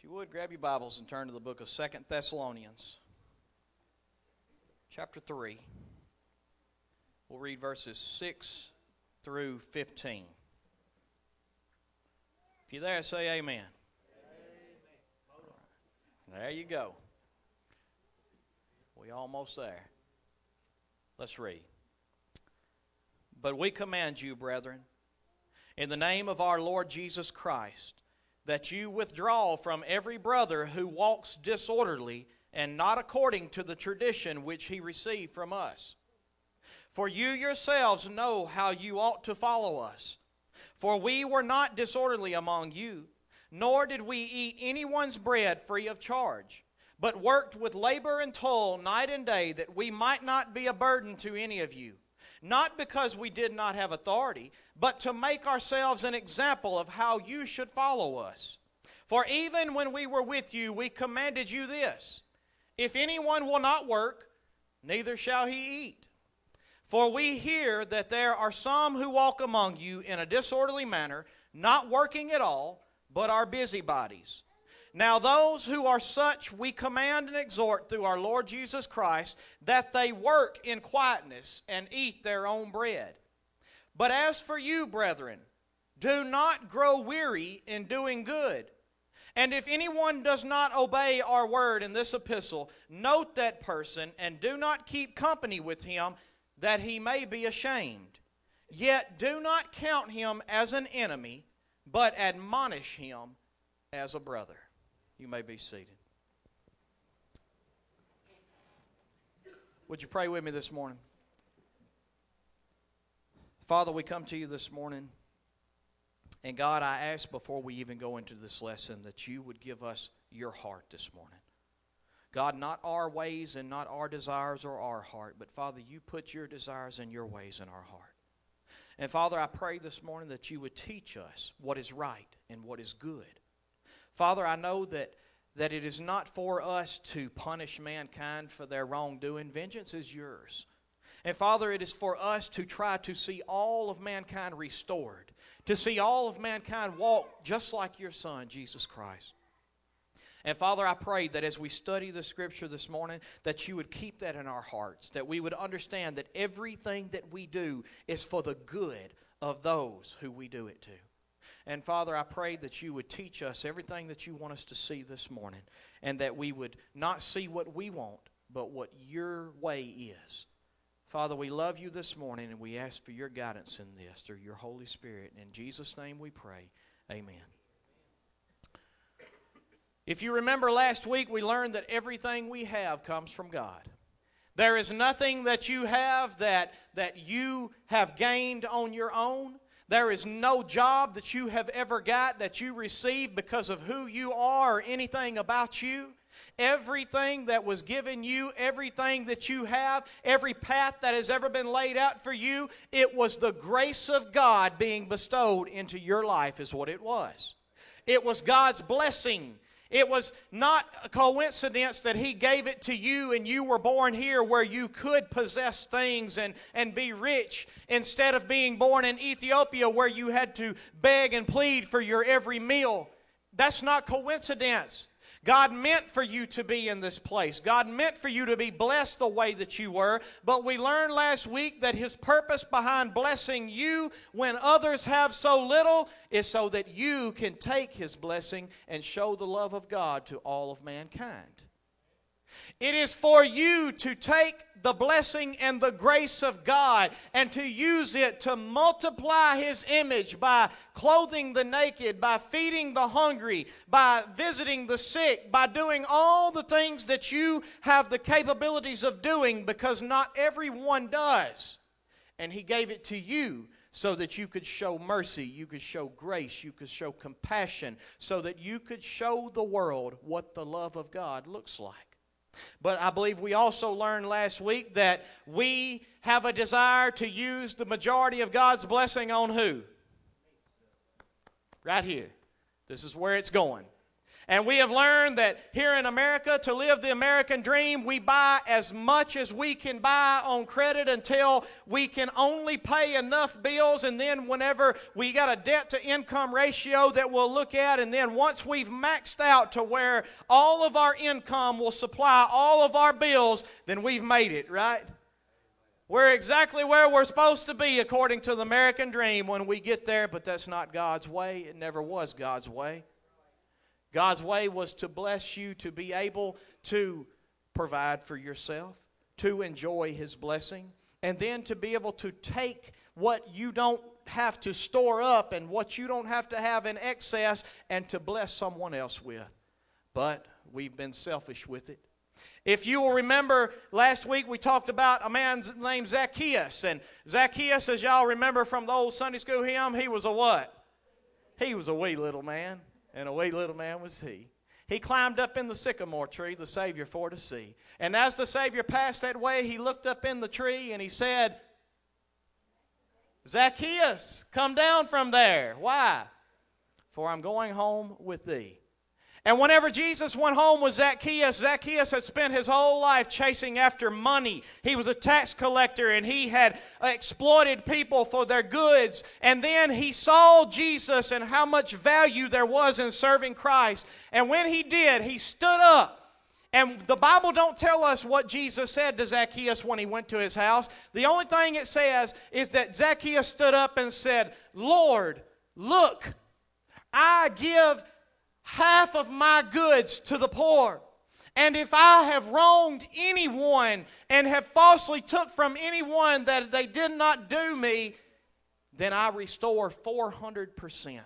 If you would, grab your Bibles and turn to the book of 2 Thessalonians, chapter 3. We'll read verses 6 through 15. If you're there, say amen. Amen. There you go. We're almost there. Let's read. But we command you, brethren, in the name of our Lord Jesus Christ, that you withdraw from every brother who walks disorderly and not according to the tradition which he received from us. For you yourselves know how you ought to follow us. For we were not disorderly among you, nor did we eat anyone's bread free of charge, but worked with labor and toil night and day, that we might not be a burden to any of you. Not because we did not have authority, but to make ourselves an example of how you should follow us. For even when we were with you, we commanded you this: if anyone will not work, neither shall he eat. For we hear that there are some who walk among you in a disorderly manner, not working at all, but are busybodies. Now those who are such we command and exhort through our Lord Jesus Christ, that they work in quietness and eat their own bread. But as for you, brethren, do not grow weary in doing good. And if anyone does not obey our word in this epistle, note that person and do not keep company with him, that he may be ashamed. Yet do not count him as an enemy, but admonish him as a brother. You may be seated. Would you pray with me this morning? Father, we come to you this morning. And God, I ask before we even go into this lesson that you would give us your heart this morning. God, not our ways and not our desires or our heart, but Father, you put your desires and your ways in our heart. And Father, I pray this morning that you would teach us what is right and what is good. Father, I know that it is not for us to punish mankind for their wrongdoing. Vengeance is yours. And Father, it is for us to try to see all of mankind restored, to see all of mankind walk just like your Son, Jesus Christ. And Father, I pray that as we study the Scripture this morning, that you would keep that in our hearts, that we would understand that everything that we do is for the good of those who we do it to. And Father, I pray that you would teach us everything that you want us to see this morning, and that we would not see what we want, but what your way is. Father, we love you this morning, and we ask for your guidance in this through your Holy Spirit. In Jesus' name we pray, amen. If you remember last week, we learned that everything we have comes from God. There is nothing that you have that you have gained on your own. There is no job that you have ever got that you received because of who you are or anything about you. Everything that was given you, everything that you have, every path that has ever been laid out for you, it was the grace of God being bestowed into your life is what it was. It was God's blessing. It was not a coincidence that He gave it to you and you were born here where you could possess things and be rich, instead of being born in Ethiopia where you had to beg and plead for your every meal. That's not coincidence. God meant for you to be in this place. God meant for you to be blessed the way that you were. But we learned last week that His purpose behind blessing you when others have so little is so that you can take His blessing and show the love of God to all of mankind. It is for you to take the blessing and the grace of God and to use it to multiply His image by clothing the naked, by feeding the hungry, by visiting the sick, by doing all the things that you have the capabilities of doing, because not everyone does. And He gave it to you so that you could show mercy, you could show grace, you could show compassion, so that you could show the world what the love of God looks like. But I believe we also learned last week that we have a desire to use the majority of God's blessing on who? Right here. This is where it's going. And we have learned that here in America, to live the American dream, we buy as much as we can buy on credit until we can only pay enough bills, and then whenever we got a debt-to-income ratio that we'll look at, and then once we've maxed out to where all of our income will supply all of our bills, then we've made it, right? We're exactly where we're supposed to be according to the American dream when we get there, but that's not God's way. It never was God's way. God's way was to bless you to be able to provide for yourself, to enjoy His blessing, and then to be able to take what you don't have to store up and what you don't have to have in excess and to bless someone else with. But we've been selfish with it. If you will remember, last week we talked about a man named Zacchaeus. And Zacchaeus, as y'all remember from the old Sunday school hymn, he was a what? He was a wee little man. And a wee little man was he. He climbed up in the sycamore tree, the Savior for to see. And as the Savior passed that way, he looked up in the tree and he said, Zacchaeus, come down from there. Why? For I'm going home with thee. And whenever Jesus went home with Zacchaeus, Zacchaeus had spent his whole life chasing after money. He was a tax collector and he had exploited people for their goods. And then he saw Jesus and how much value there was in serving Christ. And when he did, he stood up. And the Bible don't tell us what Jesus said to Zacchaeus when he went to his house. The only thing it says is that Zacchaeus stood up and said, Lord, look, I give half of my goods to the poor. And if I have wronged anyone and have falsely took from anyone that they did not do me, then I restore 400%.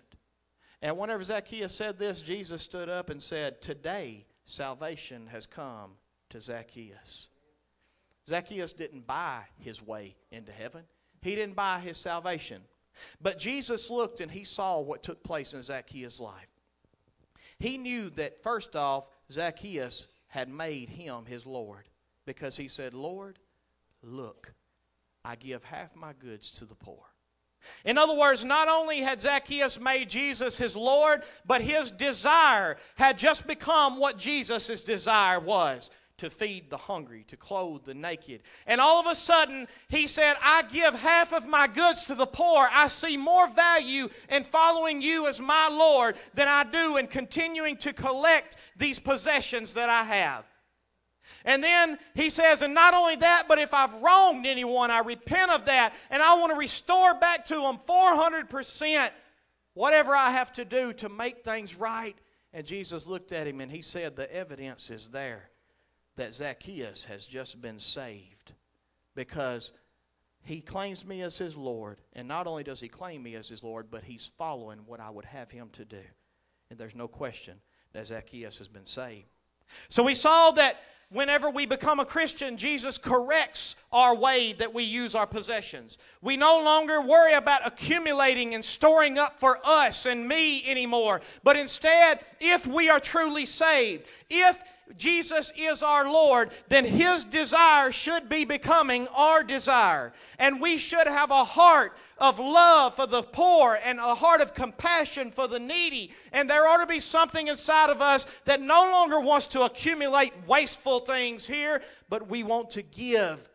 And whenever Zacchaeus said this, Jesus stood up and said, today salvation has come to Zacchaeus. Zacchaeus didn't buy his way into heaven. He didn't buy his salvation. But Jesus looked and he saw what took place in Zacchaeus' life. He knew that, first off, Zacchaeus had made him his Lord because he said, Lord, look, I give half my goods to the poor. In other words, not only had Zacchaeus made Jesus his Lord, but his desire had just become what Jesus' desire was, to feed the hungry, to clothe the naked. And all of a sudden, he said, I give half of my goods to the poor. I see more value in following you as my Lord than I do in continuing to collect these possessions that I have. And then he says, and not only that, but if I've wronged anyone, I repent of that, and I want to restore back to them 400%, whatever I have to do to make things right. And Jesus looked at him and he said, the evidence is there that Zacchaeus has just been saved because he claims me as his Lord. And not only does he claim me as his Lord, but he's following what I would have him to do. And there's no question that Zacchaeus has been saved. So we saw that whenever we become a Christian, Jesus corrects our way that we use our possessions. We no longer worry about accumulating and storing up for us and me anymore. But instead, if we are truly saved, if Jesus is our Lord, then His desire should be becoming our desire. And we should have a heart of love for the poor and a heart of compassion for the needy. And there ought to be something inside of us that no longer wants to accumulate wasteful things here, but we want to give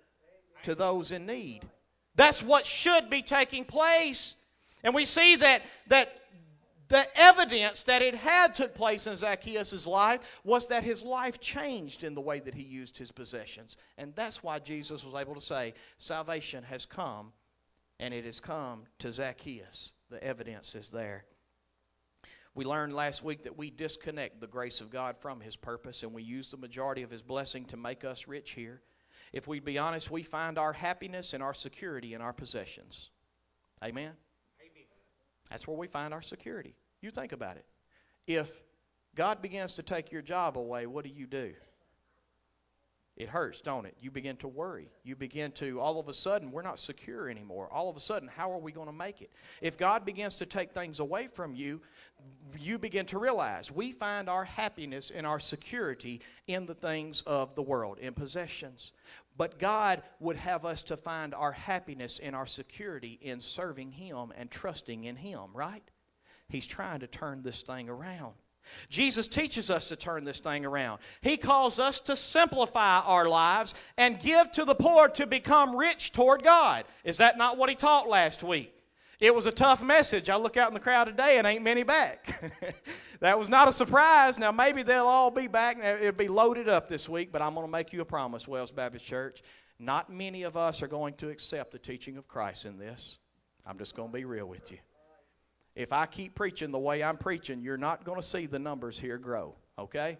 to those in need. That's what should be taking place. And we see that the evidence that it had took place in Zacchaeus' life was that his life changed in the way that he used his possessions. And that's why Jesus was able to say, salvation has come, and it has come to Zacchaeus. The evidence is there. We learned last week that we disconnect the grace of God from His purpose, and we use the majority of His blessing to make us rich here. If we be honest, we find our happiness and our security in our possessions. Amen? That's where we find our security. You think about it. If God begins to take your job away, what do? It hurts, don't it? You begin to worry. You begin to, all of a sudden, we're not secure anymore. All of a sudden, how are we going to make it? If God begins to take things away from you, you begin to realize we find our happiness and our security in the things of the world, in possessions. But God would have us to find our happiness and our security in serving Him and trusting in Him, right? He's trying to turn this thing around. Jesus teaches us to turn this thing around. He calls us to simplify our lives and give to the poor to become rich toward God. Is that not what he taught last week? It was a tough message. I look out in the crowd today and ain't many back. That was not a surprise. Now, maybe they'll all be back. It'll be loaded up this week, but I'm going to make you a promise, Wells Baptist Church. Not many of us are going to accept the teaching of Christ in this. I'm just going to be real with you. If I keep preaching the way I'm preaching, you're not going to see the numbers here grow, okay?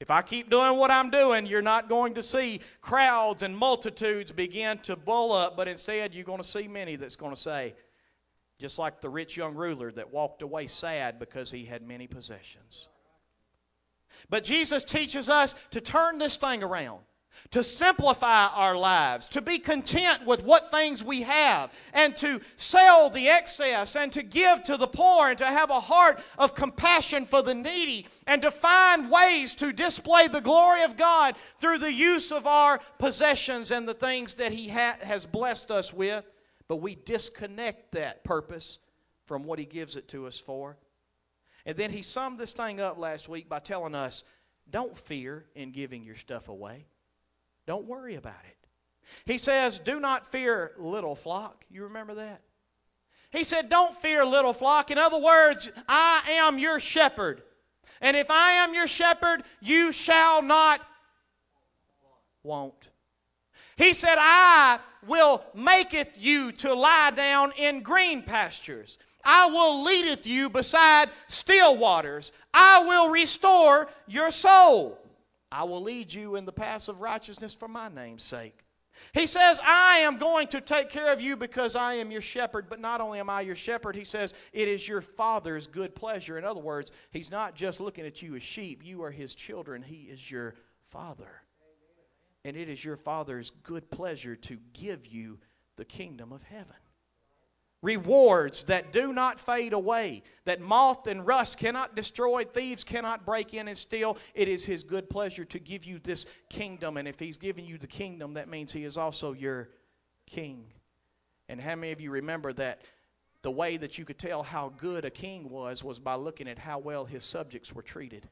If I keep doing what I'm doing, you're not going to see crowds and multitudes begin to bull up, but instead you're going to see many that's going to say, just like the rich young ruler that walked away sad because he had many possessions. But Jesus teaches us to turn this thing around, to simplify our lives, to be content with what things we have, and to sell the excess, and to give to the poor, and to have a heart of compassion for the needy, and to find ways to display the glory of God through the use of our possessions and the things that He has blessed us with. But we disconnect that purpose from what He gives it to us for. And then He summed this thing up last week by telling us, don't fear in giving your stuff away. Don't worry about it. He says, do not fear, little flock. You remember that? He said, don't fear, little flock. In other words, I am your shepherd. And if I am your shepherd, you shall not want. He said, I will maketh you to lie down in green pastures. I will leadeth you beside still waters. I will restore your soul. I will lead you in the paths of righteousness for my name's sake. He says, I am going to take care of you because I am your shepherd. But not only am I your shepherd, he says, it is your Father's good pleasure. In other words, he's not just looking at you as sheep. You are his children. He is your Father. And it is your Father's good pleasure to give you the kingdom of heaven. Rewards that do not fade away, that moth and rust cannot destroy, thieves cannot break in and steal. It is His good pleasure to give you this kingdom. And if He's given you the kingdom, that means He is also your king. And how many of you remember that the way that you could tell how good a king was by looking at how well his subjects were treated?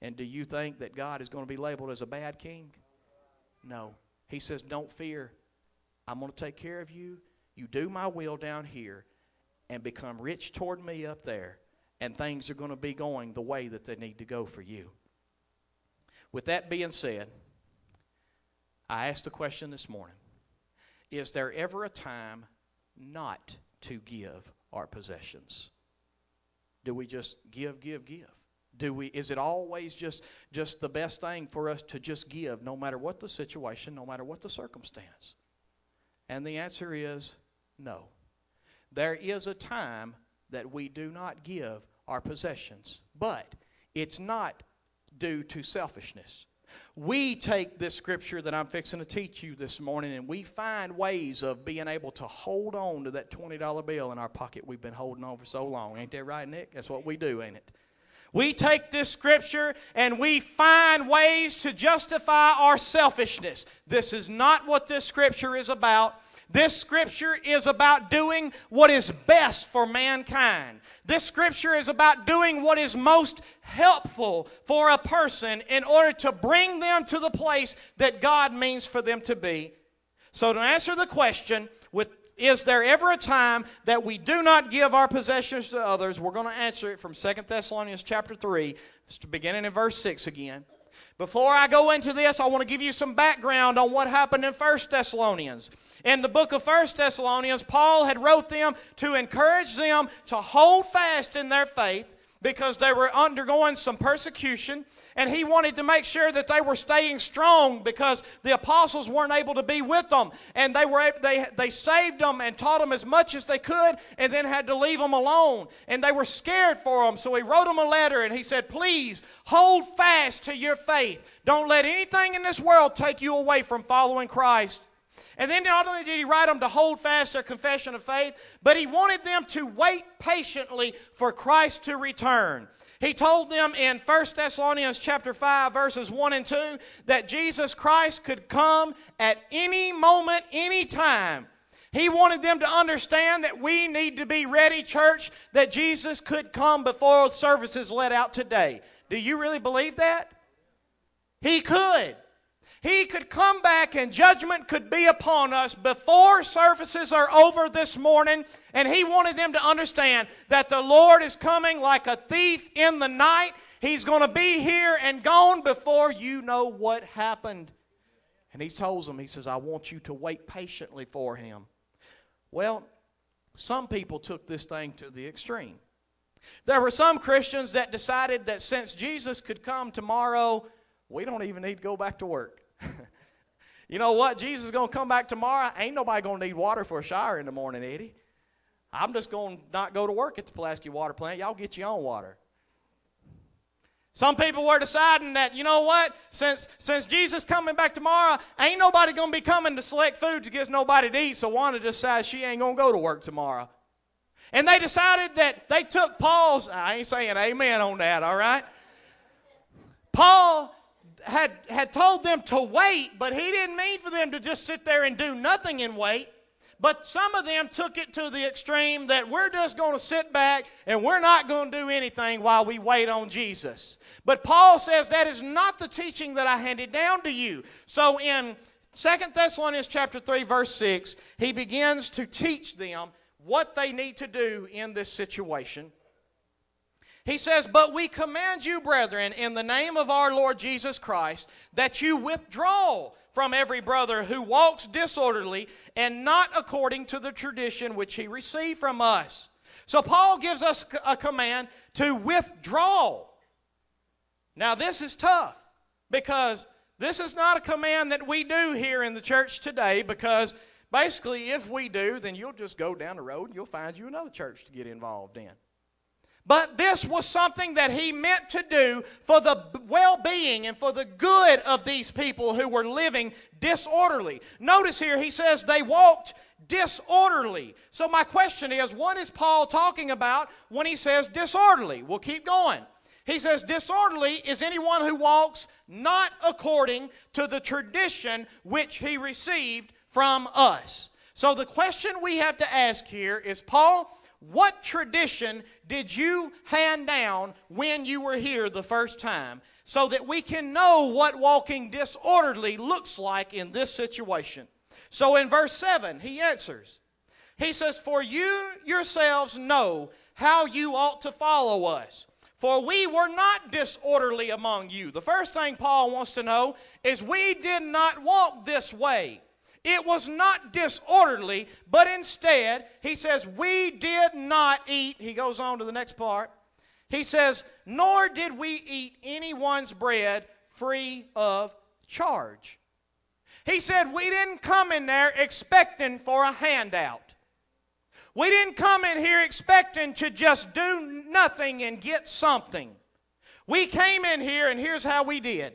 And do you think that God is going to be labeled as a bad king? No. He says, don't fear. I'm going to take care of you. You do my will down here and become rich toward me up there. And things are going to be going the way that they need to go for you. With that being said, I asked the question this morning. Is there ever a time not to give our possessions? Do we just give? Is it always just the best thing for us to just give, no matter what the situation, no matter what the circumstance? And the answer is no. There is a time that we do not give our possessions, but it's not due to selfishness. We take this scripture that I'm fixing to teach you this morning, and we find ways of being able to hold on to that $20 bill in our pocket we've been holding on for so long. Ain't that right, Nick? That's what we do, ain't it? We take this scripture and we find ways to justify our selfishness. This is not what this scripture is about. This scripture is about doing what is best for mankind. This scripture is about doing what is most helpful for a person in order to bring them to the place that God means for them to be. So to answer the question, is there ever a time that we do not give our possessions to others? We're going to answer it from 2 Thessalonians chapter 3, beginning in verse 6 again. Before I go into this, I want to give you some background on what happened in 1 Thessalonians. In the book of 1 Thessalonians, Paul had wrote them to encourage them to hold fast in their faith, because they were undergoing some persecution, and he wanted to make sure that they were staying strong because the apostles weren't able to be with them, and they saved them and taught them as much as they could and then had to leave them alone, and they were scared for them. So he wrote them a letter, and he said, please hold fast to your faith. Don't let anything in this world take you away from following Christ. And then not only did he write them to hold fast their confession of faith, but he wanted them to wait patiently for Christ to return. He told them in 1 Thessalonians chapter 5, verses 1 and 2, that Jesus Christ could come at any moment, any time. He wanted them to understand that we need to be ready, church, that Jesus could come before services let out today. Do you really believe that? He could. He could come back and judgment could be upon us before services are over this morning. And he wanted them to understand that the Lord is coming like a thief in the night. He's going to be here and gone before you know what happened. And he tells them, he says, I want you to wait patiently for him. Well, some people took this thing to the extreme. There were some Christians that decided that since Jesus could come tomorrow, we don't even need to go back to work. You know what? Jesus is going to come back tomorrow. Ain't nobody going to need water for a shower in the morning, Eddie. I'm just going to not go to work at the Pulaski Water Plant. Y'all get your own water. Some people were deciding that, you know what? Since Jesus coming back tomorrow, ain't nobody going to be coming to select food to give nobody to eat, so Wanda decides she ain't going to go to work tomorrow. And they decided that they took Paul's, I ain't saying amen on that, all right? Paul had told them to wait, but he didn't mean for them to just sit there and do nothing and wait. But some of them took it to the extreme that we're just going to sit back and we're not going to do anything while we wait on Jesus. But Paul says that is not the teaching that I handed down to you. So in 2 Thessalonians chapter 3, verse 6, he begins to teach them what they need to do in this situation. He says, but we command you, brethren, in the name of our Lord Jesus Christ, that you withdraw from every brother who walks disorderly and not according to the tradition which he received from us. So Paul gives us a command to withdraw. Now this is tough because this is not a command that we do here in the church today, because basically if we do, then you'll just go down the road and you'll find you another church to get involved in. But this was something that he meant to do for the well-being and for the good of these people who were living disorderly. Notice here he says they walked disorderly. So my question is, what is Paul talking about when he says disorderly? We'll keep going. He says disorderly is anyone who walks not according to the tradition which he received from us. So the question we have to ask here is, Paul, what tradition did you hand down when you were here the first time, so that we can know what walking disorderly looks like in this situation? So in verse 7, he answers. He says, for you yourselves know how you ought to follow us, for we were not disorderly among you. The first thing Paul wants to know is we did not walk this way. It was not disorderly, but instead, he says, we did not eat. He goes on to the next part. He says, nor did we eat anyone's bread free of charge. He said, we didn't come in there expecting for a handout. We didn't come in here expecting to just do nothing and get something. We came in here, and here's how we did.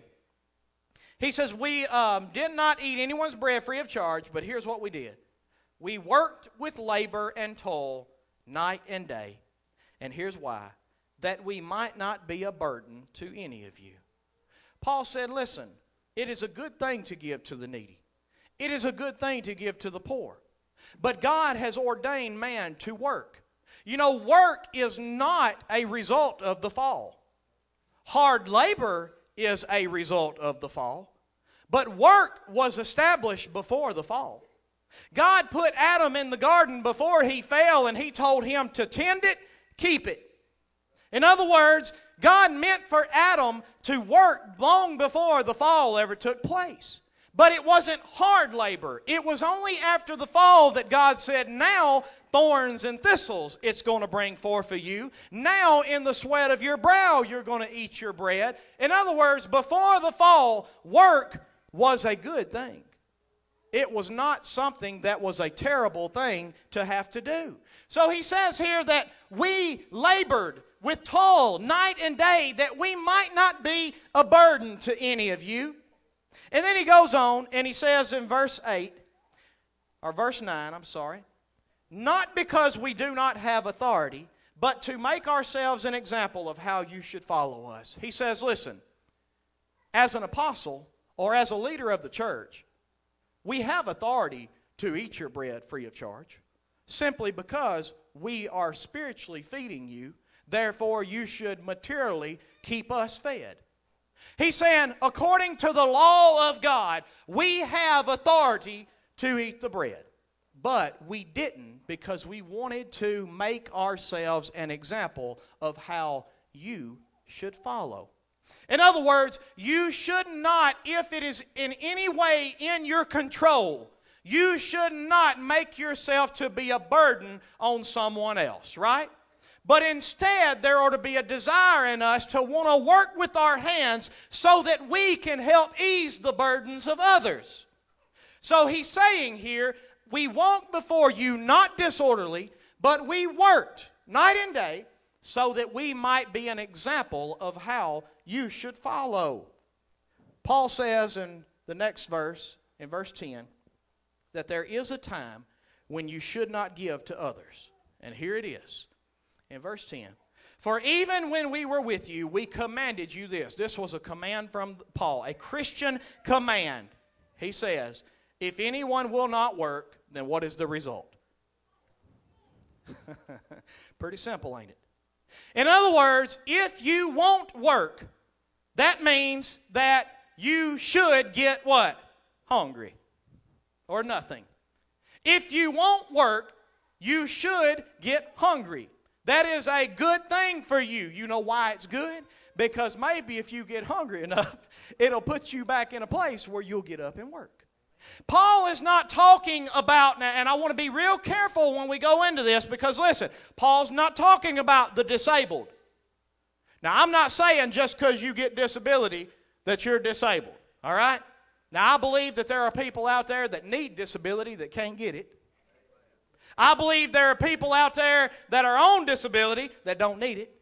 He says, we did not eat anyone's bread free of charge, but here's what we did. We worked with labor and toil night and day, and here's why, that we might not be a burden to any of you. Paul said, listen, it is a good thing to give to the needy. It is a good thing to give to the poor, but God has ordained man to work. You know, work is not a result of the fall. Hard labor is a result of the fall. But work was established before the fall. God put Adam in the garden before he fell, and he told him to tend it, keep it. In other words, God meant for Adam to work long before the fall ever took place. But it wasn't hard labor. It was only after the fall that God said, now thorns and thistles it's going to bring forth for you. Now in the sweat of your brow you're going to eat your bread. In other words, before the fall, work was a good thing. It was not something that was a terrible thing to have to do. So he says here that we labored with toil night and day, that we might not be a burden to any of you. And then he goes on and he says in verse 9, not because we do not have authority, but to make ourselves an example of how you should follow us. He says, listen, as an apostle or as a leader of the church, we have authority to eat your bread free of charge, simply because we are spiritually feeding you, therefore you should materially keep us fed. He's saying, according to the law of God, we have authority to eat the bread. But we didn't, because we wanted to make ourselves an example of how you should follow. In other words, you should not, if it is in any way in your control, you should not make yourself to be a burden on someone else, right? But instead, there ought to be a desire in us to want to work with our hands so that we can help ease the burdens of others. So he's saying here, we walked before you not disorderly, but we worked night and day so that we might be an example of how you should follow. Paul says in the next verse, in verse 10, that there is a time when you should not give to others. And here it is, in verse 10. For even when we were with you, we commanded you this. This was a command from Paul, a Christian command. He says, if anyone will not work, then what is the result? Pretty simple, ain't it? In other words, if you won't work, that means that you should get what? Hungry or nothing. If you won't work, you should get hungry. That is a good thing for you. You know why it's good? Because maybe if you get hungry enough, it'll put you back in a place where you'll get up and work. Paul is not talking about, now, and I want to be real careful when we go into this, because listen, Paul's not talking about the disabled. Now, I'm not saying just because you get disability that you're disabled, all right? Now, I believe that there are people out there that need disability that can't get it. I believe there are people out there that are on disability that don't need it.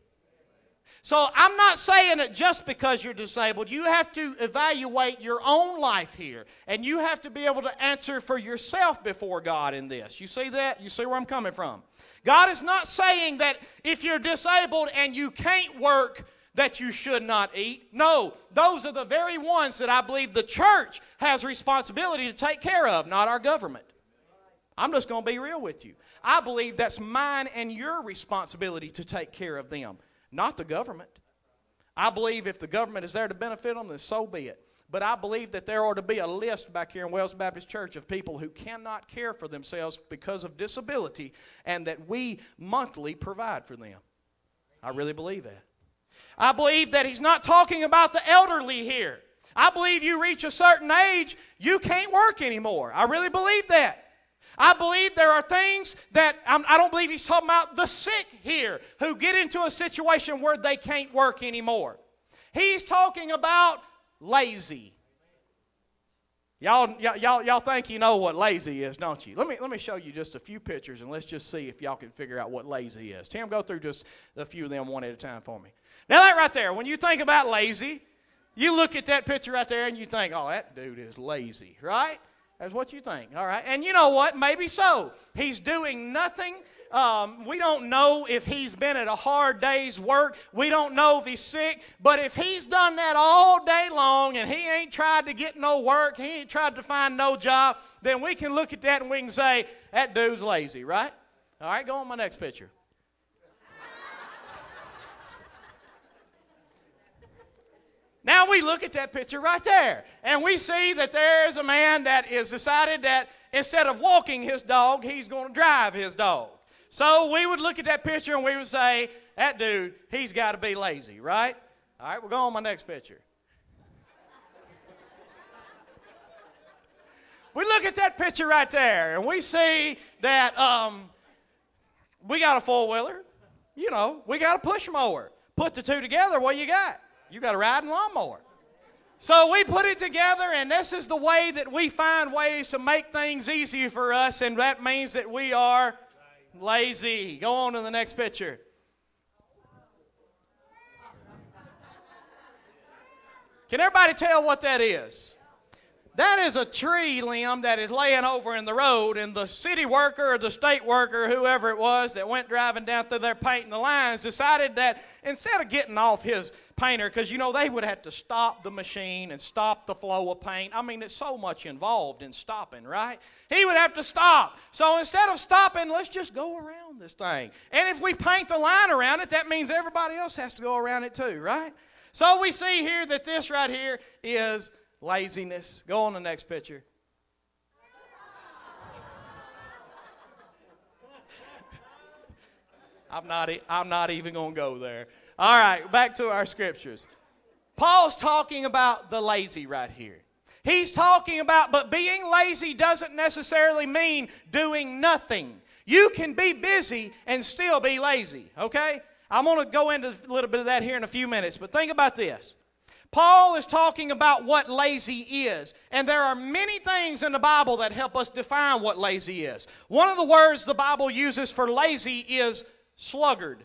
So I'm not saying that just because you're disabled, you have to evaluate your own life here. And you have to be able to answer for yourself before God in this. You see that? You see where I'm coming from? God is not saying that if you're disabled and you can't work, that you should not eat. No, those are the very ones that I believe the church has responsibility to take care of, not our government. I'm just going to be real with you. I believe that's mine and your responsibility to take care of them. Not the government. I believe if the government is there to benefit them, then so be it. But I believe that there ought to be a list back here in Wells Baptist Church of people who cannot care for themselves because of disability, and that we monthly provide for them. I really believe that. I believe that he's not talking about the elderly here. I believe you reach a certain age, you can't work anymore. I really believe that. I believe there are things that, I don't believe he's talking about the sick here who get into a situation where they can't work anymore. He's talking about lazy. Y'all think you know what lazy is, don't you? Let me show you just a few pictures, and let's just see if y'all can figure out what lazy is. Tim, go through just a few of them one at a time for me. Now that right there, when you think about lazy, you look at that picture right there and you think, oh, that dude is lazy, right? That's what you think, all right? And you know what? Maybe so. He's doing nothing. We don't know if he's been at a hard day's work. We don't know if he's sick. But if he's done that all day long and he ain't tried to get no work, he ain't tried to find no job, then we can look at that and we can say, that dude's lazy, right? All right, go on my next picture. Now we look at that picture right there, and we see that there is a man that has decided that instead of walking his dog, he's going to drive his dog. So we would look at that picture and we would say, that dude, he's got to be lazy, right? All right, we'll go on my next picture. We look at that picture right there, and we see that we got a four-wheeler. You know, we got a push mower. Put the two together, what you got? You got a riding lawnmower. So we put it together, and this is the way that we find ways to make things easier for us, and that means that we are lazy. Go on to the next picture. Can everybody tell what that is? That is a tree limb that is laying over in the road, and the city worker or the state worker, whoever it was that went driving down through there painting the lines, decided that instead of getting off his painter, because, you know, they would have to stop the machine and stop the flow of paint. I mean, it's so much involved in stopping, right? He would have to stop. So instead of stopping, let's just go around this thing. And if we paint the line around it, that means everybody else has to go around it too, right? So we see here that this right here is laziness. Go on the next picture. I'm not even going to go there. All right, back to our scriptures. Paul's talking about the lazy right here. He's talking about, but being lazy doesn't necessarily mean doing nothing. You can be busy and still be lazy, okay? I'm going to go into a little bit of that here in a few minutes, but think about this. Paul is talking about what lazy is, and there are many things in the Bible that help us define what lazy is. One of the words the Bible uses for lazy is sluggard.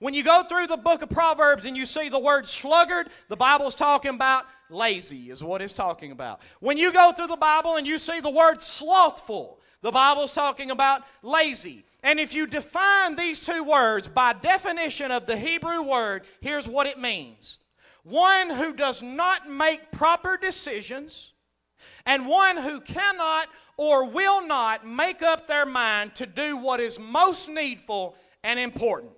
When you go through the book of Proverbs and you see the word sluggard, the Bible's talking about lazy is what it's talking about. When you go through the Bible and you see the word slothful, the Bible's talking about lazy. And if you define these two words by definition of the Hebrew word, here's what it means. One who does not make proper decisions, and one who cannot or will not make up their mind to do what is most needful and important.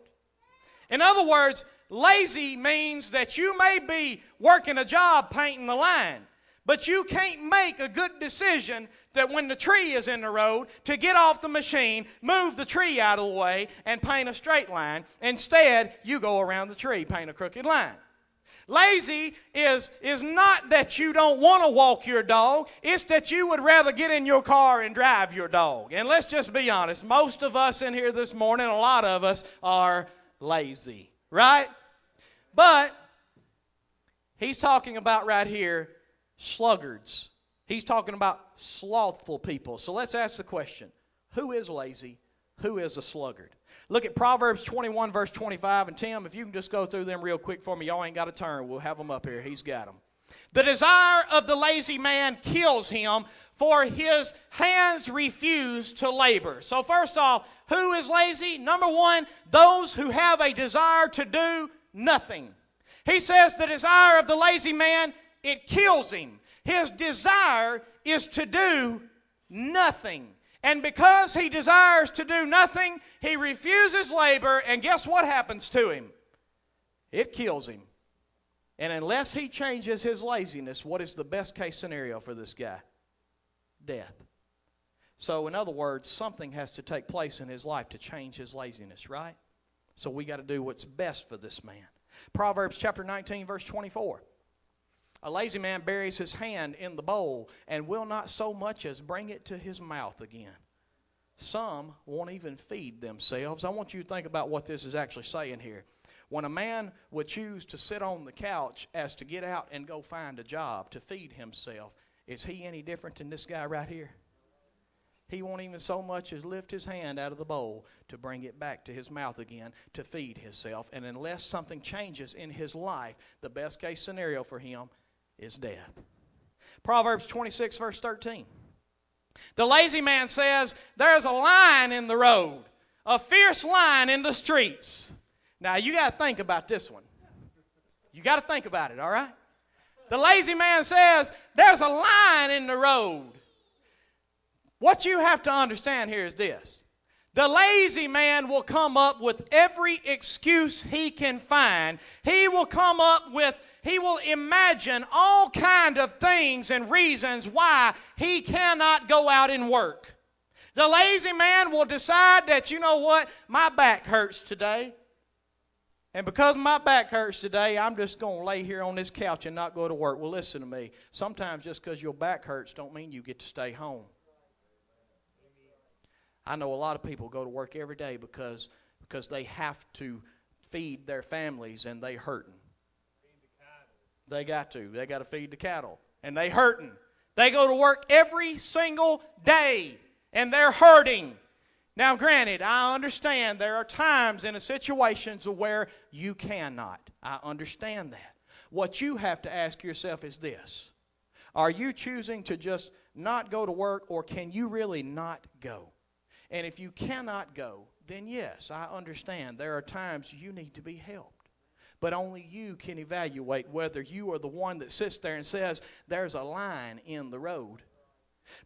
In other words, lazy means that you may be working a job painting the line, but you can't make a good decision that when the tree is in the road to get off the machine, move the tree out of the way, and paint a straight line. Instead, you go around the tree, paint a crooked line. Lazy is not that you don't want to walk your dog. It's that you would rather get in your car and drive your dog. And let's just be honest. Most of us in here this morning, a lot of us, are lazy, right? But he's talking about right here sluggards. He's talking about slothful people. So let's ask the question, who is lazy? Who is a sluggard? Look at Proverbs 21, verse 25. And Tim, if you can just go through them real quick for me. Y'all ain't got a turn. We'll have them up here. He's got them. The desire of the lazy man kills him, for his hands refuse to labor. So first off, who is lazy? Number one, those who have a desire to do nothing. He says the desire of the lazy man, it kills him. His desire is to do nothing. And because he desires to do nothing, he refuses labor, and guess what happens to him? It kills him. And unless he changes his laziness, what is the best case scenario for this guy? Death. So in other words, something has to take place in his life to change his laziness, right? So we got to do what's best for this man. Proverbs chapter 19, verse 24. A lazy man buries his hand in the bowl and will not so much as bring it to his mouth again. Some won't even feed themselves. I want you to think about what this is actually saying here. When a man would choose to sit on the couch as to get out and go find a job to feed himself, is he any different than this guy right here? He won't even so much as lift his hand out of the bowl to bring it back to his mouth again to feed himself. And unless something changes in his life, the best case scenario for him is death. Proverbs 26, verse 13. The lazy man says, there's a lion in the road, a fierce lion in the streets. Now, you got to think about this one. You got to think about it, all right? The lazy man says, there's a lion in the road. What you have to understand here is this. The lazy man will come up with every excuse he can find. He will imagine all kinds of things and reasons why he cannot go out and work. The lazy man will decide that, you know what, my back hurts today. And because my back hurts today, I'm just going to lay here on this couch and not go to work. Well, listen to me. Sometimes just because your back hurts don't mean you get to stay home. I know a lot of people go to work every day because they have to feed their families and they hurting. They got to feed the cattle. And they hurting. They go to work every single day and they're hurting. Now, granted, I understand there are times in situations where you cannot. I understand that. What you have to ask yourself is this. Are you choosing to just not go to work, or can you really not go? And if you cannot go, then yes, I understand there are times you need to be helped. But only you can evaluate whether you are the one that sits there and says, there's a line in the road.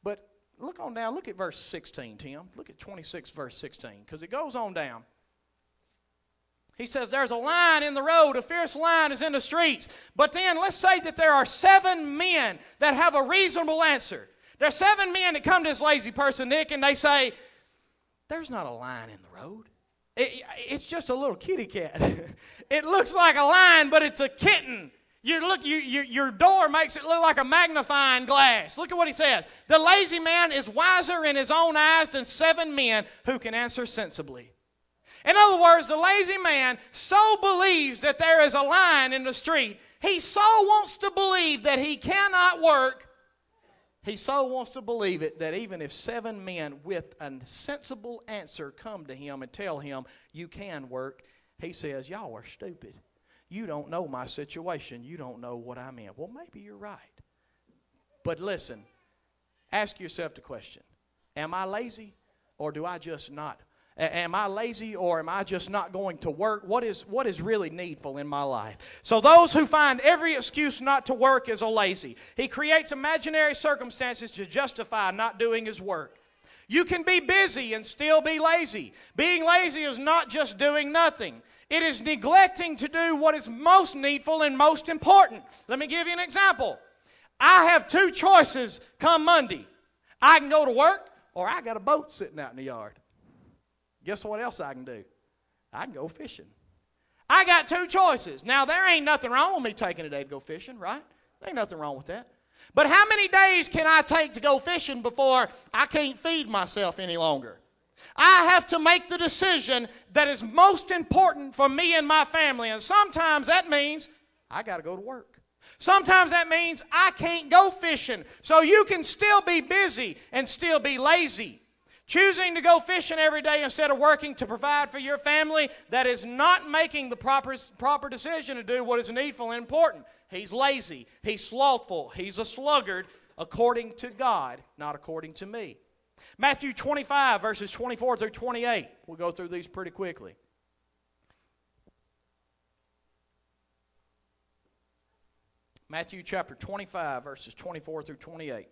But look on down, look at verse 16, Tim. Look at 26, verse 16, because it goes on down. He says, there's a line in the road, a fierce line is in the streets. But then let's say that there are 7 men that have a reasonable answer. There's 7 men that come to this lazy person, Nick, and they say, there's not a line in the road. It's just a little kitty cat. It looks like a lion, but it's a kitten. Your door makes it look like a magnifying glass. Look at what he says. The lazy man is wiser in his own eyes than 7 men who can answer sensibly. In other words, the lazy man so believes that there is a lion in the street. He so wants to believe that he cannot work. He so wants to believe it that even if 7 men with a sensible answer come to him and tell him, you can work, he says, y'all are stupid. You don't know my situation. You don't know what I'm in. Well, maybe you're right. But listen, ask yourself the question, am I lazy or do I just not? Am I lazy or am I just not going to work? What is really needful in my life? So those who find every excuse not to work is a lazy. He creates imaginary circumstances to justify not doing his work. You can be busy and still be lazy. Being lazy is not just doing nothing. It is neglecting to do what is most needful and most important. Let me give you an example. I have 2 choices come Monday. I can go to work, or I got a boat sitting out in the yard. Guess what else I can do? I can go fishing. I got 2 choices. Now, there ain't nothing wrong with me taking a day to go fishing, right? There ain't nothing wrong with that. But how many days can I take to go fishing before I can't feed myself any longer? I have to make the decision that is most important for me and my family. And sometimes that means I got to go to work. Sometimes that means I can't go fishing. So you can still be busy and still be lazy. Choosing to go fishing every day instead of working to provide for your family, that is not making the proper decision to do what is needful and important. He's lazy. He's slothful. He's a sluggard, according to God, not according to me. Matthew 25, verses 24 through 28. We'll go through these pretty quickly. Matthew chapter 25, verses 24 through 28.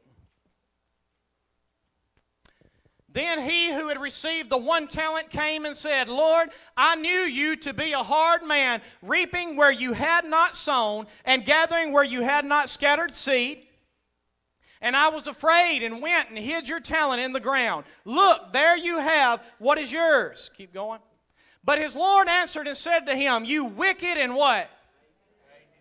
Then he who had received the 1 talent came and said, Lord, I knew you to be a hard man, reaping where you had not sown and gathering where you had not scattered seed. And I was afraid and went and hid your talent in the ground. Look, there you have what is yours. Keep going. But his Lord answered and said to him, you wicked and what?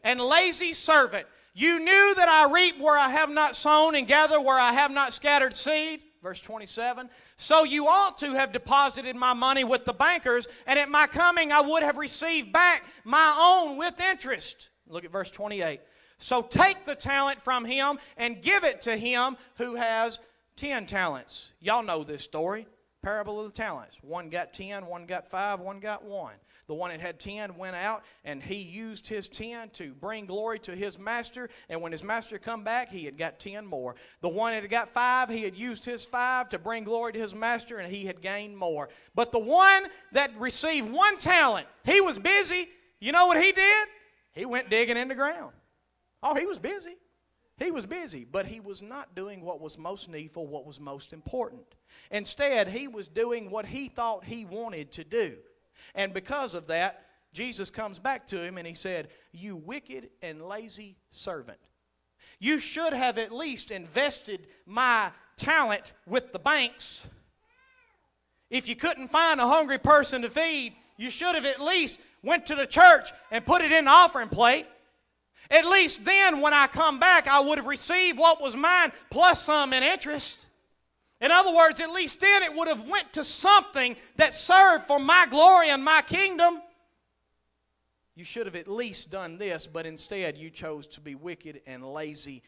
And lazy servant. You knew that I reap where I have not sown and gather where I have not scattered seed. Verse 27, so you ought to have deposited my money with the bankers, and at my coming I would have received back my own with interest. Look at verse 28. So take the talent from him and give it to him who has 10 talents. Y'all know this story, parable of the talents. One got 10, one got 5, one got 1. The one that had 10 went out, and he used his 10 to bring glory to his master. And when his master come back, he had got 10 more. The one that had got 5, he had used his 5 to bring glory to his master, and he had gained more. But the one that received 1 talent, he was busy. You know what he did? He went digging in the ground. Oh, he was busy. He was busy, but he was not doing what was most needful, what was most important. Instead, he was doing what he thought he wanted to do. And because of that, Jesus comes back to him and he said, you wicked and lazy servant. You should have at least invested my talent with the banks. If you couldn't find a hungry person to feed, you should have at least went to the church and put it in the offering plate. At least then when I come back, I would have received what was mine plus some in interest. In other words, at least then it would have went to something that served for my glory and my kingdom. You should have at least done this, but instead you chose to be wicked and lazy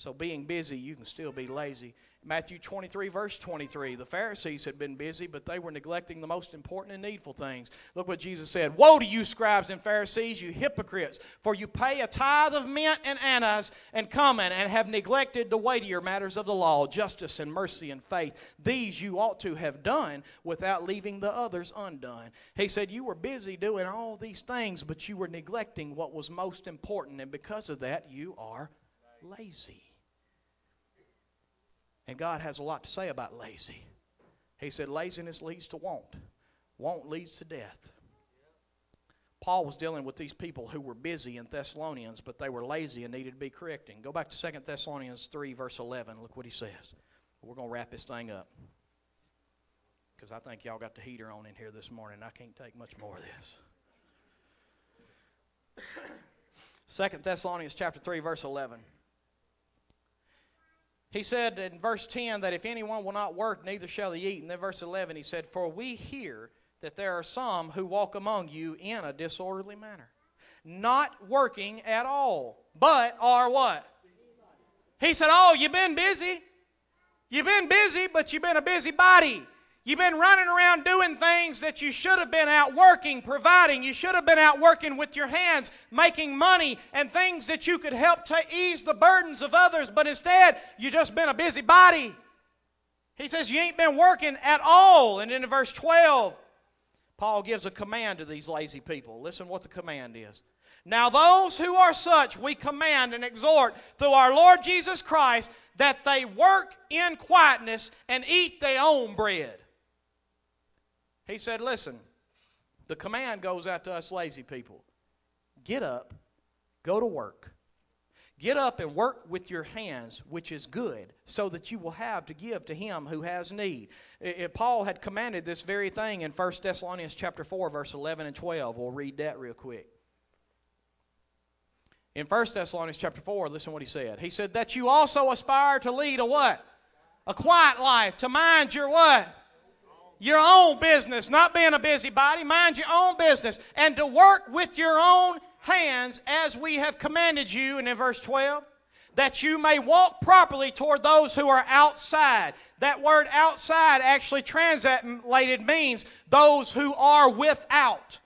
So being busy, you can still be lazy. Matthew 23, verse 23, the Pharisees had been busy, but they were neglecting the most important and needful things. Look what Jesus said. Woe to you, scribes and Pharisees, you hypocrites, for you pay a tithe of mint and anise and cumin and have neglected the weightier matters of the law, justice and mercy and faith. These you ought to have done without leaving the others undone. He said, you were busy doing all these things, but you were neglecting what was most important, and because of that, you are lazy. And God has a lot to say about lazy. He said laziness leads to want. Want leads to death. Paul was dealing with these people who were busy in Thessalonians, but they were lazy and needed to be correcting. Go back to 2 Thessalonians 3, verse 11. Look what he says. We're going to wrap this thing up, because I think y'all got the heater on in here this morning. I can't take much more of this. 2 Thessalonians chapter 3, verse 11. He said in verse 10 that if anyone will not work, neither shall he eat. And then verse 11 he said, for we hear that there are some who walk among you in a disorderly manner, not working at all, but are what? He said, oh, you've been busy. You've been busy, but you've been a busybody. You've been running around doing things that you should have been out working, providing. You should have been out working with your hands, making money, and things that you could help to ease the burdens of others. But instead, you've just been a busybody. He says you ain't been working at all. And in verse 12, Paul gives a command to these lazy people. Listen what the command is. Now those who are such we command and exhort through our Lord Jesus Christ that they work in quietness and eat their own bread. He said, listen, the command goes out to us lazy people. Get up, go to work. Get up and work with your hands, which is good, so that you will have to give to him who has need. Paul had commanded this very thing in 1 Thessalonians chapter 4, verse 11 and 12. We'll read that real quick. In 1 Thessalonians chapter 4, listen what he said. He said, that you also aspire to lead a what? A quiet life, to mind your what? Your own business, not being a busybody. Mind your own business. And to work with your own hands as we have commanded you. And in verse 12, that you may walk properly toward those who are outside. That word outside actually translated means those who are without.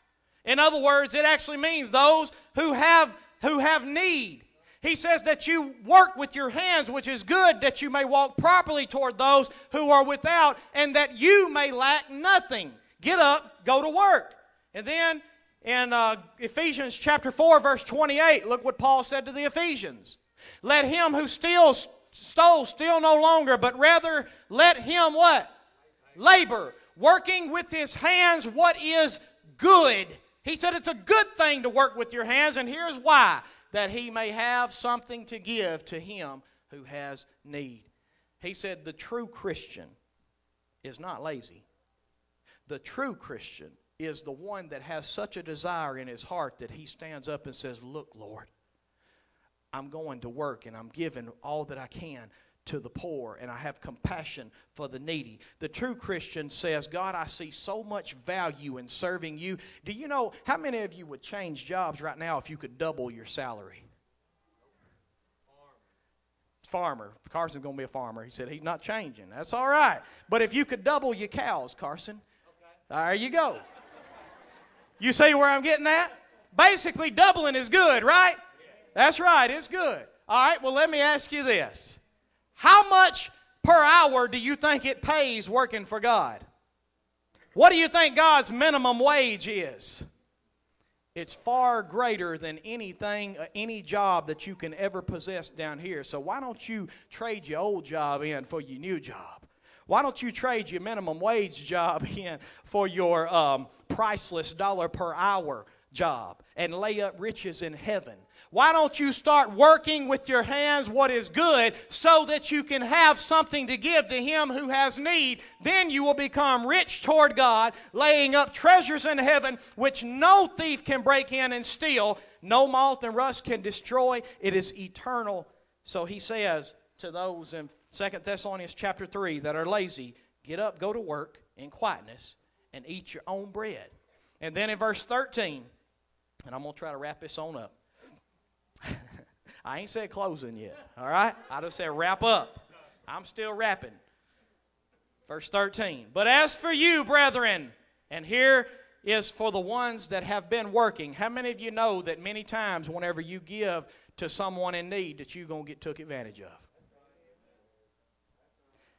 In other words, it actually means those who have need. He says that you work with your hands, which is good, that you may walk properly toward those who are without, and that you may lack nothing. Get up, go to work. And then in Ephesians chapter 4, verse 28, look what Paul said to the Ephesians. Let him who stole steal no longer, but rather let him what? Labor, working with his hands what is good. He said it's a good thing to work with your hands, and here's why. That he may have something to give to him who has need. He said the true Christian is not lazy. The true Christian is the one that has such a desire in his heart that he stands up and says, look, Lord, I'm going to work and I'm giving all that I can to the poor, and I have compassion for the needy. The true Christian says, God, I see so much value in serving you. Do you know how many of you would change jobs right now if you could double your salary? Farmer. Carson's going to be a farmer. He said he's not changing. That's all right. But if you could double your cows, Carson, okay. There you go. You see where I'm getting at? Basically, doubling is good, right? Yeah. That's right. It's good. All right, well, let me ask you this. How much per hour do you think it pays working for God? What do you think God's minimum wage is? It's far greater than anything, any job that you can ever possess down here. So why don't you trade your old job in for your new job? Why don't you trade your minimum wage job in for your priceless dollar per hour job and lay up riches in heaven? Why don't you start working with your hands what is good so that you can have something to give to him who has need? Then you will become rich toward God, laying up treasures in heaven which no thief can break in and steal, no moth and rust can destroy. It is eternal. So he says to those in 2 Thessalonians chapter 3 that are lazy, get up, go to work in quietness, and eat your own bread. And then in verse 13, and I'm going to try to wrap this on up. I ain't said closing yet, all right? I just said wrap up. I'm still wrapping. Verse 13. But as for you, brethren, and here is for the ones that have been working. How many of you know that many times whenever you give to someone in need that you're going to get took advantage of?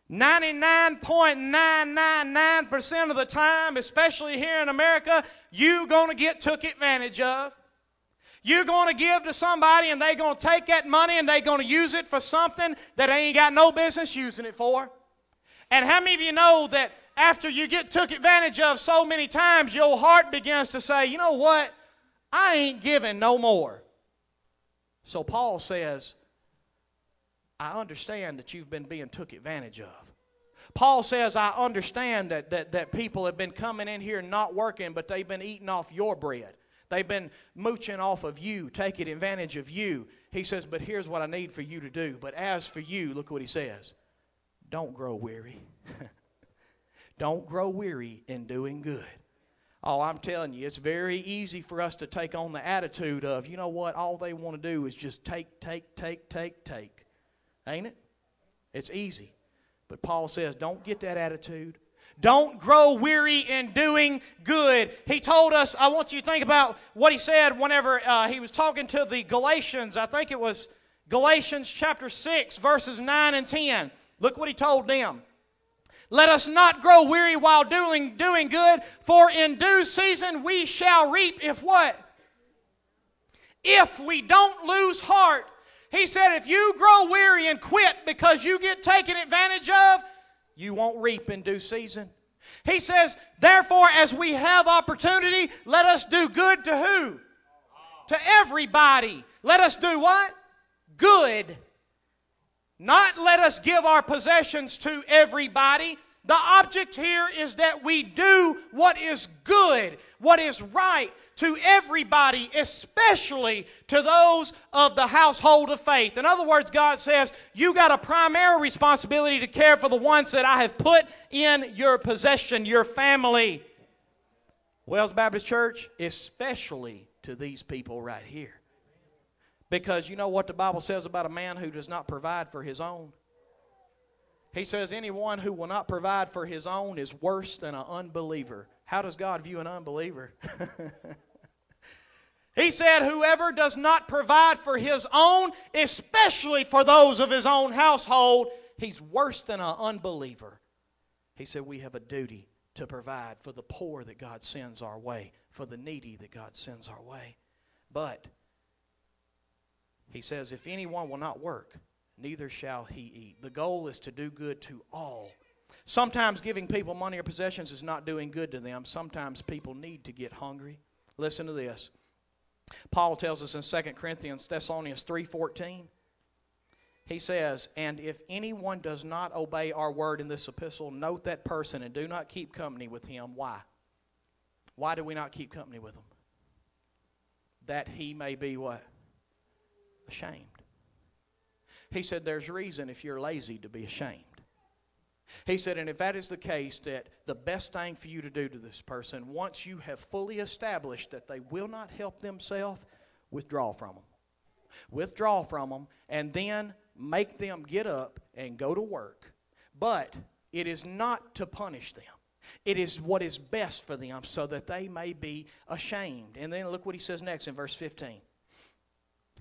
99.999% of the time, especially here in America, you're going to get took advantage of. You're going to give to somebody and they're going to take that money and they're going to use it for something that they ain't got no business using it for. And how many of you know that after you get took advantage of so many times, your heart begins to say, you know what, I ain't giving no more. So Paul says, I understand that you've been being took advantage of. Paul says, I understand that people have been coming in here not working, but they've been eating off your bread. They've been mooching off of you, taking advantage of you. He says, but here's what I need for you to do. But as for you, look what he says. Don't grow weary. Don't grow weary in doing good. Oh, I'm telling you, it's very easy for us to take on the attitude of, you know what, all they want to do is just take. Ain't it? It's easy. But Paul says, don't get that attitude. Don't grow weary in doing good. He told us, I want you to think about what he said whenever he was talking to the Galatians. I think it was Galatians chapter 6, verses 9 and 10. Look what he told them. Let us not grow weary while doing good, for in due season we shall reap if what? If we don't lose heart. He said if you grow weary and quit because you get taken advantage of, you won't reap in due season. He says, therefore, as we have opportunity, let us do good to who? To everybody. Let us do what? Good. Not let us give our possessions to everybody. The object here is that we do what is good, what is right to everybody, especially to those of the household of faith. In other words, God says, you got a primary responsibility to care for the ones that I have put in your possession, your family. Wells Baptist Church, especially to these people right here. Because you know what the Bible says about a man who does not provide for his own? He says anyone who will not provide for his own is worse than an unbeliever. How does God view an unbeliever? He said whoever does not provide for his own, especially for those of his own household, he's worse than an unbeliever. He said we have a duty to provide for the poor that God sends our way, for the needy that God sends our way. But he says if anyone will not work, neither shall he eat. The goal is to do good to all. Sometimes giving people money or possessions is not doing good to them. Sometimes people need to get hungry. Listen to this. Paul tells us in 2 Thessalonians 3:14, he says, and if anyone does not obey our word in this epistle, note that person and do not keep company with him. Why? Why do we not keep company with him? That he may be what? Ashamed. He said there's reason if you're lazy to be ashamed. He said, and if that is the case, that the best thing for you to do to this person, once you have fully established that they will not help themselves, withdraw from them. Withdraw from them and then make them get up and go to work. But it is not to punish them. It is what is best for them so that they may be ashamed. And then look what he says next in verse 15.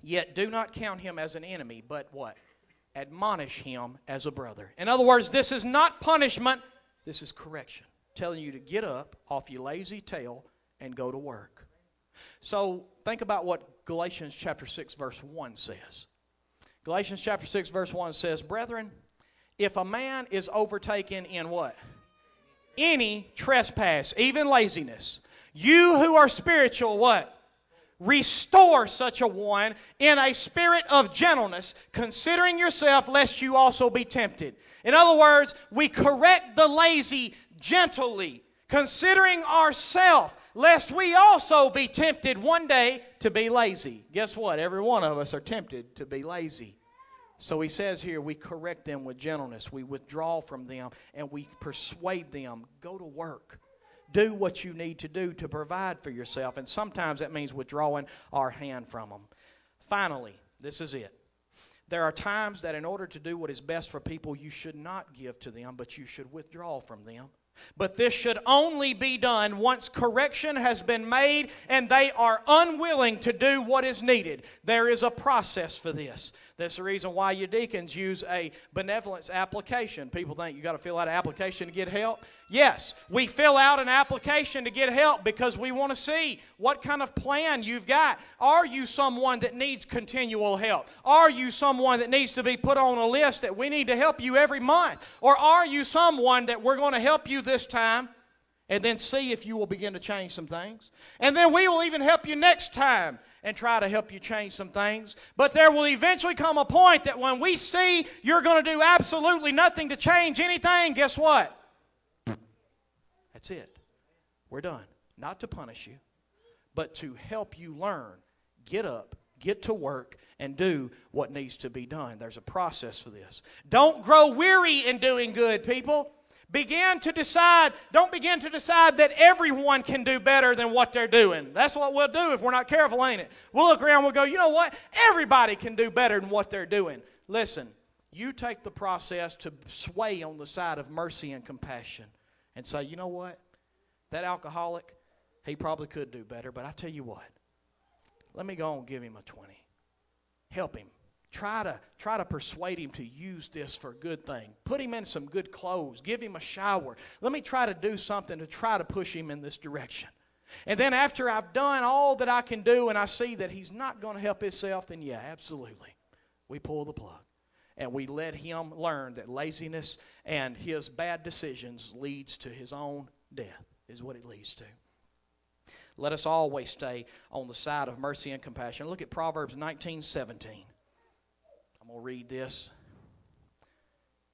Yet do not count him as an enemy, but what? Admonish him as a brother. In other words, this is not punishment. This is correction. Telling you to get up off your lazy tail and go to work. So think about what Galatians chapter 6 verse 1 says. Galatians chapter 6 verse 1 says, brethren, if a man is overtaken in what? Any trespass, even laziness. You who are spiritual, what? Restore such a one in a spirit of gentleness, considering yourself, lest you also be tempted. In other words, we correct the lazy gently, considering ourselves, lest we also be tempted one day to be lazy. Guess what? Every one of us are tempted to be lazy. So he says here, we correct them with gentleness. We withdraw from them and we persuade them, go to work. Do what you need to do to provide for yourself. And sometimes that means withdrawing our hand from them. Finally, This is it. There are times that in order to do what is best for people, you should not give to them, but you should withdraw from them. But this should only be done once correction has been made and they are unwilling to do what is needed. There is a process for this. That's the reason why your deacons use a benevolence application. People think you got to fill out an application to get help. Yes, we fill out an application to get help because we want to see what kind of plan you've got. Are you someone that needs continual help? Are you someone that needs to be put on a list that we need to help you every month? Or are you someone that we're going to help you this time and then see if you will begin to change some things? And then we will even help you next time and try to help you change some things. But there will eventually come a point that when we see you're going to do absolutely nothing to change anything, guess what? That's it. We're done. Not to punish you, but to help you learn. Get up, get to work, and do what needs to be done. There's a process for this. Don't grow weary in doing good, people. Begin to decide. Don't begin to decide that everyone can do better than what they're doing. That's what we'll do if we're not careful, ain't it? We'll look around, we'll go, you know what? Everybody can do better than what they're doing. Listen, you take the process to sway on the side of mercy and compassion and say, you know what? That alcoholic, he probably could do better, but I tell you what, let me go and give him a 20. Help him. Try to persuade him to use this for a good thing. Put him in some good clothes. Give him a shower. Let me try to do something to try to push him in this direction. And then after I've done all that I can do and I see that he's not going to help himself, then yeah, absolutely. We pull the plug. And we let him learn that laziness and his bad decisions leads to his own death is what it leads to. Let us always stay on the side of mercy and compassion. Look at Proverbs 19:17. I'm going to read this.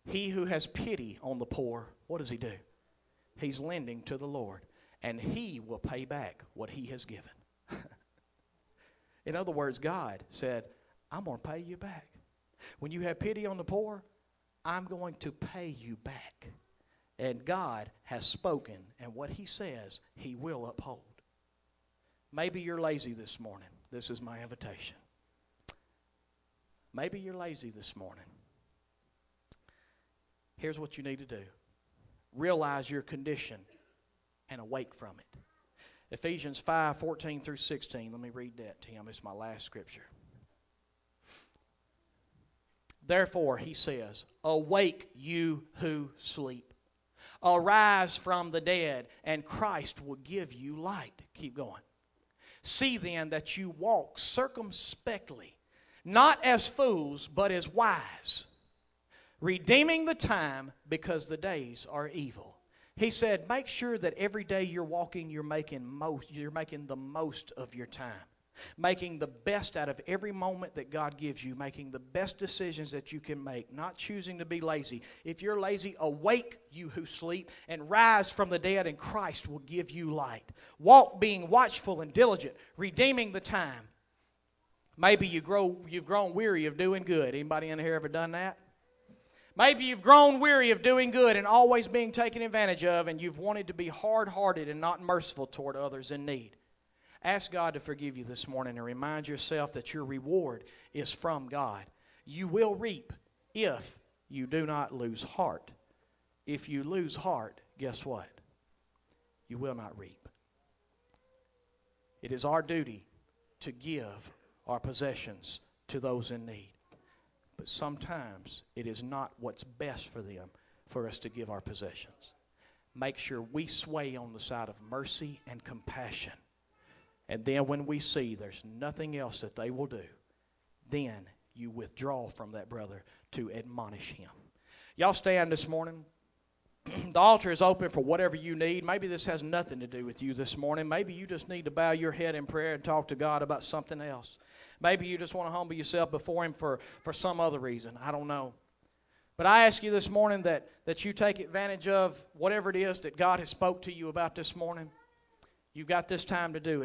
He who has pity on the poor, what does he do? He's lending to the Lord, and he will pay back what he has given. In other words, God said, I'm going to pay you back. When you have pity on the poor, I'm going to pay you back. And God has spoken, and what he says, he will uphold. Maybe you're lazy this morning. This is my invitation. Maybe you're lazy this morning. Here's what you need to do. Realize your condition and awake from it. Ephesians 5:14-16. Let me read that to you. It's my last scripture. Therefore, he says, awake you who sleep. Arise from the dead, and Christ will give you light. Keep going. See then that you walk circumspectly, not as fools, but as wise, redeeming the time because the days are evil. He said, make sure that every day you're walking, you're making the most of your time, making the best out of every moment that God gives you, making the best decisions that you can make, not choosing to be lazy. If you're lazy, awake you who sleep and rise from the dead, and Christ will give you light. Walk being watchful and diligent, redeeming the time. Maybe you've grown weary of doing good. Anybody in here ever done that? Maybe you've grown weary of doing good and always being taken advantage of, and you've wanted to be hard-hearted and not merciful toward others in need. Ask God to forgive you this morning and remind yourself that your reward is from God. You will reap if you do not lose heart. If you lose heart, guess what? You will not reap. It is our duty to give our possessions to those in need. But sometimes it is not what's best for them for us to give our possessions. Make sure we sway on the side of mercy and compassion. And then when we see there's nothing else that they will do, then you withdraw from that brother to admonish him. Y'all stand this morning. The altar is open for whatever you need. Maybe this has nothing to do with you this morning. Maybe you just need to bow your head in prayer and talk to God about something else. Maybe you just want to humble yourself before him for some other reason. I don't know. But I ask you this morning that you take advantage of whatever it is that God has spoke to you about this morning. You've got this time to do it.